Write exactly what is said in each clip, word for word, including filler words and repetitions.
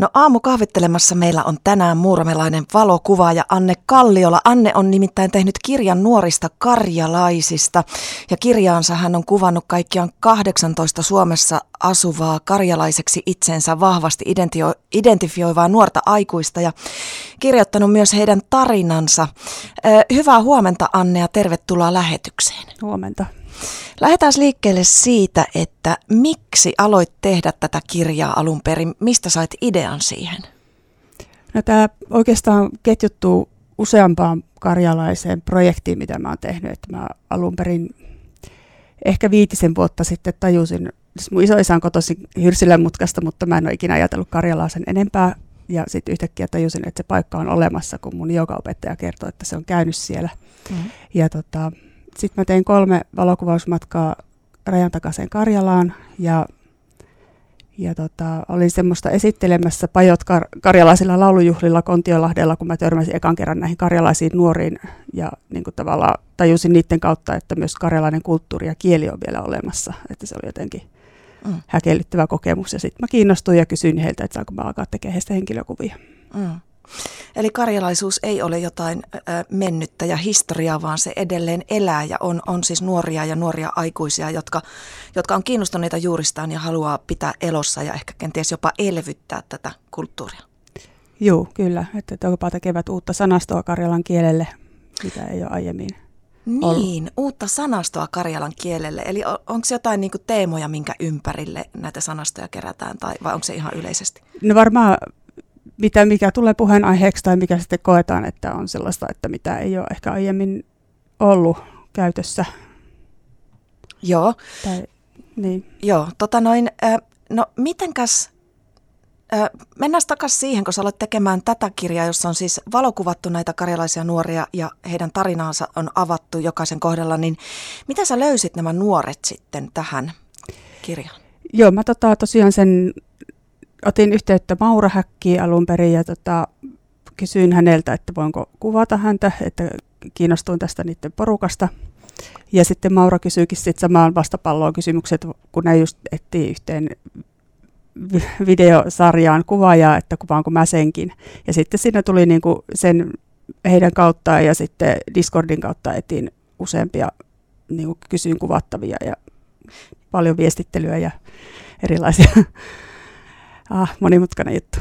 No aamukahvittelemassa meillä on tänään muuramelainen valokuvaaja Anne Kalliola. Anne on nimittäin tehnyt kirjan nuorista karjalaisista ja kirjaansa hän on kuvannut kaikkiaan kahdeksantoista Suomessa asuvaa karjalaiseksi itsensä vahvasti identio- identifioivaa nuorta aikuista ja kirjoittanut myös heidän tarinansa. Hyvää huomenta Anne ja tervetuloa lähetykseen. Huomenta. Lähdetään liikkeelle siitä, että miksi aloit tehdä tätä kirjaa alun perin? Mistä sait idean siihen? No, tämä oikeastaan ketjuttuu useampaan karjalaiseen projektiin, mitä mä oon tehnyt. Että mä alun perin ehkä viitisen vuotta sitten tajusin, siis mun isoisä on kotoisin Hyrssilän mutkasta, mutta mä en ole ikinä ajatellut Karjalaa sen enempää. Ja sitten yhtäkkiä tajusin, että se paikka on olemassa, kun mun joogaopettaja kertoi, että se on käynyt siellä. Mm-hmm. Ja tota... Sitten mä tein kolme valokuvausmatkaa rajan takaisin Karjalaan ja, ja tota, olin semmoista esittelemässä pajot kar- karjalaisilla laulujuhlilla Kontiolahdella, kun mä törmäsin ekan kerran näihin karjalaisiin nuoriin ja niin kuin tavallaan tajusin niiden kautta, että myös karjalainen kulttuuri ja kieli on vielä olemassa, että se oli jotenkin mm. häkellyttävä kokemus ja sitten mä kiinnostuin ja kysyin heiltä, että saanko mä alkaa tekemään heistä henkilökuvia. Mm. Eli karjalaisuus ei ole jotain mennyttä ja historiaa, vaan se edelleen elää ja on, on siis nuoria ja nuoria aikuisia, jotka, jotka on kiinnostuneita juuristaan ja haluaa pitää elossa ja ehkä kenties jopa elvyttää tätä kulttuuria. Joo, kyllä. Että jopa tekevät uutta sanastoa karjalan kielelle, mitä ei ole aiemmin ollut. Niin, uutta sanastoa karjalan kielelle. Eli on, onko jotain niin kuin teemoja, minkä ympärille näitä sanastoja kerätään tai, vai onko se ihan yleisesti? No varmaan... Mitä, mikä tulee puheenaiheeksi tai mikä sitten koetaan, että on sellaista, että mitä ei ole ehkä aiemmin ollut käytössä. Joo. Tai, niin. Joo, tota noin, no mitenkäs, mennään takaisin siihen, kun sä aloit tekemään tätä kirjaa, jossa on siis valokuvattu näitä karjalaisia nuoria ja heidän tarinaansa on avattu jokaisen kohdalla, niin mitä sä löysit nämä nuoret sitten tähän kirjaan? Joo, mä tota, tosiaan sen... Otin yhteyttä Maura Häkkiin alun perin ja tota, kysyin häneltä, että voinko kuvata häntä, että kiinnostuin tästä niiden porukasta. Ja sitten Maura kysyikin sit samaan vastapalloon kysymykset, kun ne just etsii yhteen videosarjaan kuvaajaa, että kuvaanko mä senkin. Ja sitten siinä tuli niinku sen heidän kauttaan ja sitten Discordin kautta etin useampia niinku kysyin kuvattavia ja paljon viestittelyä ja erilaisia... Ah, monimutkainen juttu.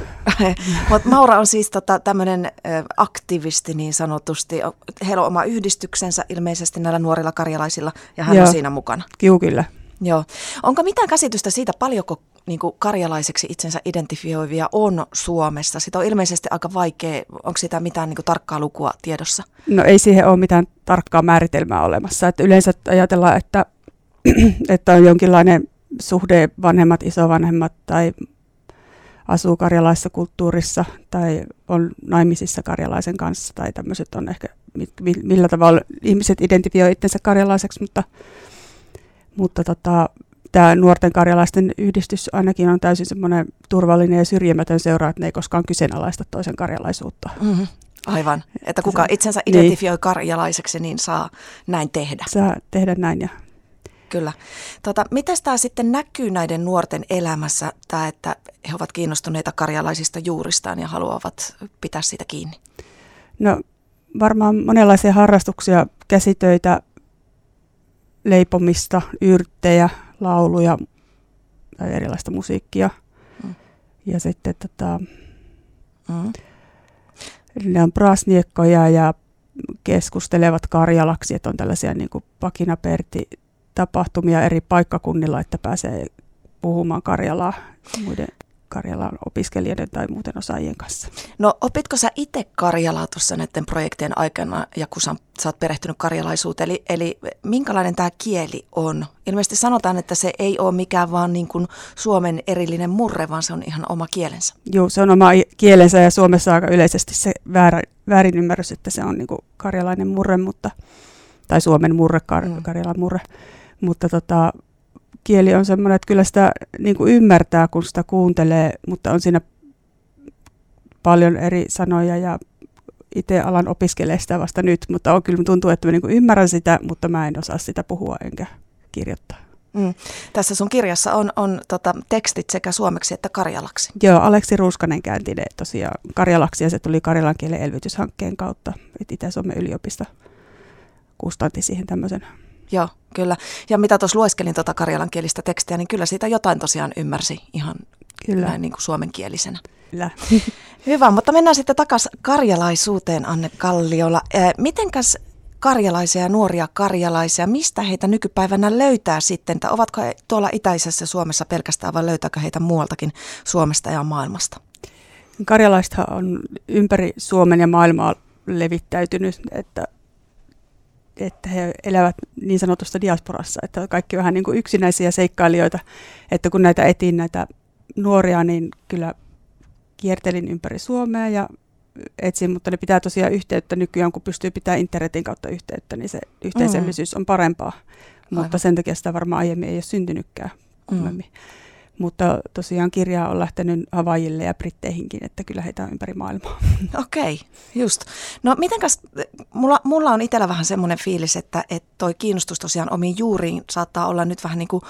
Maura on siis tota, tämmöinen aktivisti niin sanotusti. Heillä on oma yhdistyksensä ilmeisesti näillä nuorilla karjalaisilla ja hän Joo. on siinä mukana. Joo, kyllä. Joo. Onko mitään käsitystä siitä, paljonko niin kuin karjalaiseksi itsensä identifioivia on Suomessa? Sitä on ilmeisesti aika vaikea. Onko sitä mitään niin kuin tarkkaa lukua tiedossa? No ei siihen ole mitään tarkkaa määritelmää olemassa. Että yleensä ajatellaan, että, että on jonkinlainen suhde vanhemmat, isovanhemmat tai... asuu karjalaisessa kulttuurissa tai on naimisissa karjalaisen kanssa tai tämmöiset on ehkä, millä tavalla ihmiset identifioi itsensä karjalaiseksi, mutta, mutta tota, tämä nuorten karjalaisten yhdistys ainakin on täysin semmoinen turvallinen ja syrjimätön seura, että ne ei koskaan kyseenalaista toisen karjalaisuutta. Mm-hmm. Aivan, että kuka itsensä identifioi niin. karjalaiseksi, niin saa näin tehdä. Saa tehdä näin, ja. Kyllä. Tota, mitäs tämä sitten näkyy näiden nuorten elämässä, tämä, että he ovat kiinnostuneita karjalaisista juuristaan ja haluavat pitää siitä kiinni? No varmaan monenlaisia harrastuksia, käsitöitä, leipomista, yrttejä, lauluja tai erilaista musiikkia. Mm. Ja sitten tota, mm. ne on brasniekkoja ja keskustelevat karjalaksi, että on tällaisia niin kuin pakinaperti tapahtumia eri paikkakunnilla, että pääsee puhumaan karjalaa muiden karjalan opiskelijoiden tai muuten osaajien kanssa. No opitko sä itse karjalaa tuossa näiden projektien aikana ja kun sä, sä oot perehtynyt karjalaisuuteen, eli, eli minkälainen tämä kieli on? Ilmeisesti sanotaan, että se ei ole mikään vaan niin kuin Suomen erillinen murre, vaan se on ihan oma kielensä. Joo, se on oma kielensä ja Suomessa aika yleisesti se väärä, väärin ymmärrys, että se on niin kuin karjalainen murre, mutta, tai Suomen murre, kar, mm. karjalan murre. Mutta tota, kieli on semmoinen, että kyllä sitä niin kuin ymmärtää, kun sitä kuuntelee, mutta on siinä paljon eri sanoja ja itse alan opiskelee sitä vasta nyt. Mutta on, kyllä tuntuu, että mä niin kuin ymmärrän sitä, mutta mä en osaa sitä puhua enkä kirjoittaa. Mm. Tässä sun kirjassa on, on tota, tekstit sekä suomeksi että karjalaksi. Joo, Aleksi Ruuskanen käänti ne tosiaan karjalaksi ja se tuli Karjalan kielen elvytyshankkeen kautta. Et Itä-Suomen yliopisto kustanti siihen tämmöisen. Joo, kyllä. Ja mitä tuossa lueskelin tuota karjalankielistä tekstiä, niin kyllä siitä jotain tosiaan ymmärsi ihan kyllä. Näin niin kuin suomenkielisenä. Kyllä. Hyvä, mutta mennään sitten takaisin karjalaisuuteen, Anne Kalliola. Mitenkäs karjalaisia, nuoria karjalaisia, mistä heitä nykypäivänä löytää sitten? Tai ovatko he tuolla itäisessä Suomessa pelkästään vai löytääkö heitä muualtakin Suomesta ja maailmasta? Karjalaista on ympäri Suomen ja maailmaa levittäytynyt, että, että he elävät niin sanotusta diasporassa, että kaikki vähän niin kuin yksinäisiä seikkailijoita, että kun näitä etiin näitä nuoria, niin kyllä kiertelin ympäri Suomea ja etsin, mutta ne pitää tosiaan yhteyttä nykyään, kun pystyy pitämään internetin kautta yhteyttä, niin se yhteisöllisyys on parempaa, mutta aivan. Sen takia sitä varmaan aiemmin ei ole syntynytkään kummemmin. Mm. Mutta tosiaan kirjaa on lähtenyt Havaijille ja Britteihinkin, että kyllä heitä on ympäri maailmaa. Okei, okay, just. No mitenkäs, mulla, mulla on itsellä vähän semmoinen fiilis, että et toi kiinnostus tosiaan omiin juuriin saattaa olla nyt vähän niin kuin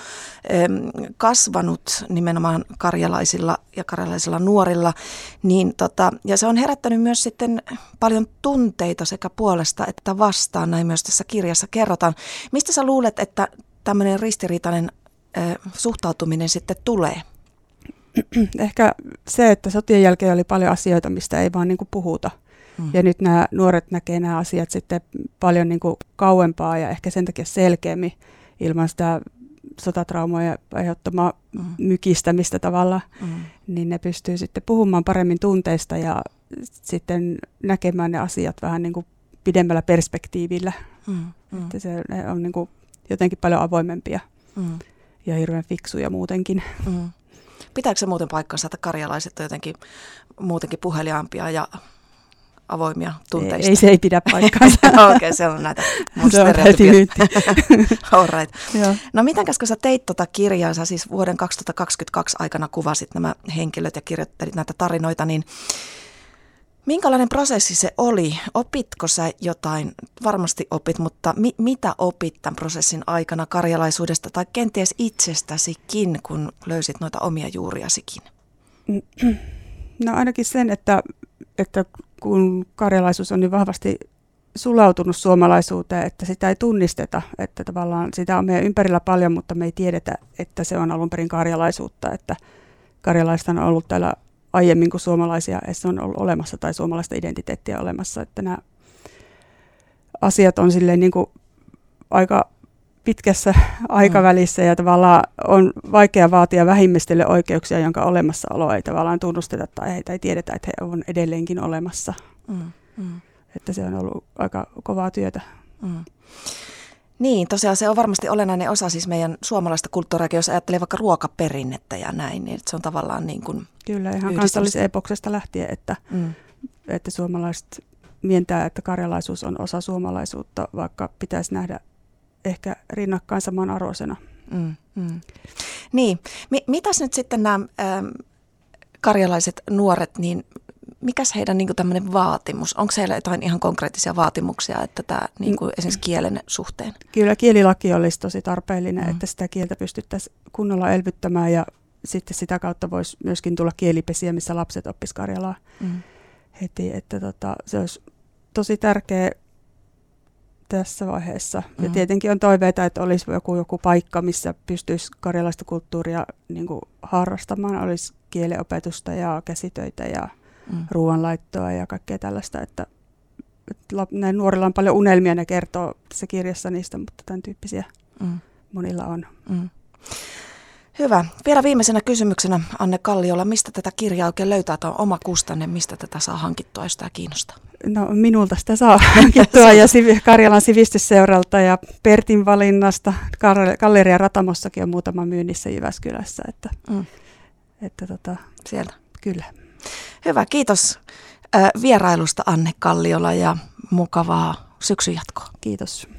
äm, kasvanut nimenomaan karjalaisilla ja karjalaisilla nuorilla. Niin tota, ja se on herättänyt myös sitten paljon tunteita sekä puolesta että vastaan, näin myös tässä kirjassa kerrotaan. Mistä sä luulet, että tämmöinen ristiriitainen suhtautuminen sitten tulee? Ehkä se, että sotien jälkeen oli paljon asioita, mistä ei vaan niin kuin puhuta. Mm. Ja nyt nämä nuoret näkee nämä asiat sitten paljon niin kuin kauempaa ja ehkä sen takia selkeämmin ilman sitä sotatraumoja aiheuttamaa mm. mykistämistä tavallaan. Mm. Niin ne pystyy sitten puhumaan paremmin tunteista ja sitten näkemään ne asiat vähän niin kuin pidemmällä perspektiivillä. Mm. Mm. Että se on niin kuin jotenkin paljon avoimempia. Mm. Ja hirveän fiksuja muutenkin. Mm. Pitääkö se muuten paikkansa, että karjalaiset on jotenkin muutenkin puheliaampia ja avoimia tunteista? Ei, ei se ei pidä paikkaansa. Okei, okay, se on näitä mun stereotypioita. All right. No mitenkäs, kun sä teit tota kirjaa, sä siis vuoden kaksituhattakaksikymmentäkaksi aikana kuvasit nämä henkilöt ja kirjoittelit näitä tarinoita, niin minkälainen prosessi se oli? Opitko sä jotain? Varmasti opit, mutta mi- mitä opit tämän prosessin aikana karjalaisuudesta tai kenties itsestäsikin, kun löysit noita omia juuriasikin? No ainakin sen, että, että kun karjalaisuus on niin vahvasti sulautunut suomalaisuuteen, että sitä ei tunnisteta, että tavallaan sitä on meidän ympärillä paljon, mutta me ei tiedetä, että se on alun perin karjalaisuutta, että karjalaista on ollut täällä aiemmin kuin suomalaisia se on ollut olemassa tai suomalaista identiteettiä olemassa, että nämä asiat on silleen niin kuin aika pitkässä aikavälissä ja tavallaan on vaikea vaatia vähimmistölle oikeuksia, jonka olemassaoloa ei tavallaan tunnusteta tai heitä ei tiedetä, että he on edelleenkin olemassa. Mm, mm. Että se on ollut aika kovaa työtä. Mm. Niin, tosiaan se on varmasti olennainen osa siis meidän suomalaista kulttuuriakin, jos ajattelee vaikka ruokaperinnettä ja näin, niin se on tavallaan niin kuin kyllä, ihan kansallisepoksesta lähtien, että, mm. että suomalaiset mientää, että karjalaisuus on osa suomalaisuutta, vaikka pitäisi nähdä ehkä rinnakkain saman arvoisena. Mm, mm. Niin, M- mitäs nyt sitten nämä ähm, karjalaiset nuoret, niin mikäs heidän niin kuin tämmöinen vaatimus? Onko heillä jotain ihan konkreettisia vaatimuksia, että tämä niin kuin esimerkiksi kielen suhteen? Kyllä kielilaki olisi tosi tarpeellinen, mm. että sitä kieltä pystyttäisiin kunnolla elvyttämään ja sitten sitä kautta voisi myöskin tulla kielipesiä, missä lapset oppisivat karjalaa mm. heti. Että tota, se olisi tosi tärkeä tässä vaiheessa. Mm. Ja tietenkin on toiveita, että olisi joku, joku paikka, missä pystyisi karjalaista kulttuuria niin kuin harrastamaan. Olisi kielenopetusta ja käsitöitä ja Mm. ruoanlaittoa ja kaikkea tällaista, että, että näin nuorilla on paljon unelmia, ne kertoo tässä kirjassa niistä, mutta tämän tyyppisiä mm. monilla on. Mm. Hyvä. Vielä viimeisenä kysymyksenä, Anne Kalliola, mistä tätä kirjaa oikein löytää? Tämä on oma kustanne, mistä tätä saa hankittua, jos tämä kiinnostaa? No minulta sitä saa hankittua ja Karjalan sivistysseuralta ja Pertin valinnasta. Galleria Ratamossakin on muutama myynnissä Jyväskylässä, että, mm. että tota, sieltä. Kyllä. Hyvä, kiitos vierailusta Anne Kalliola ja mukavaa syksyn jatkoa. Kiitos.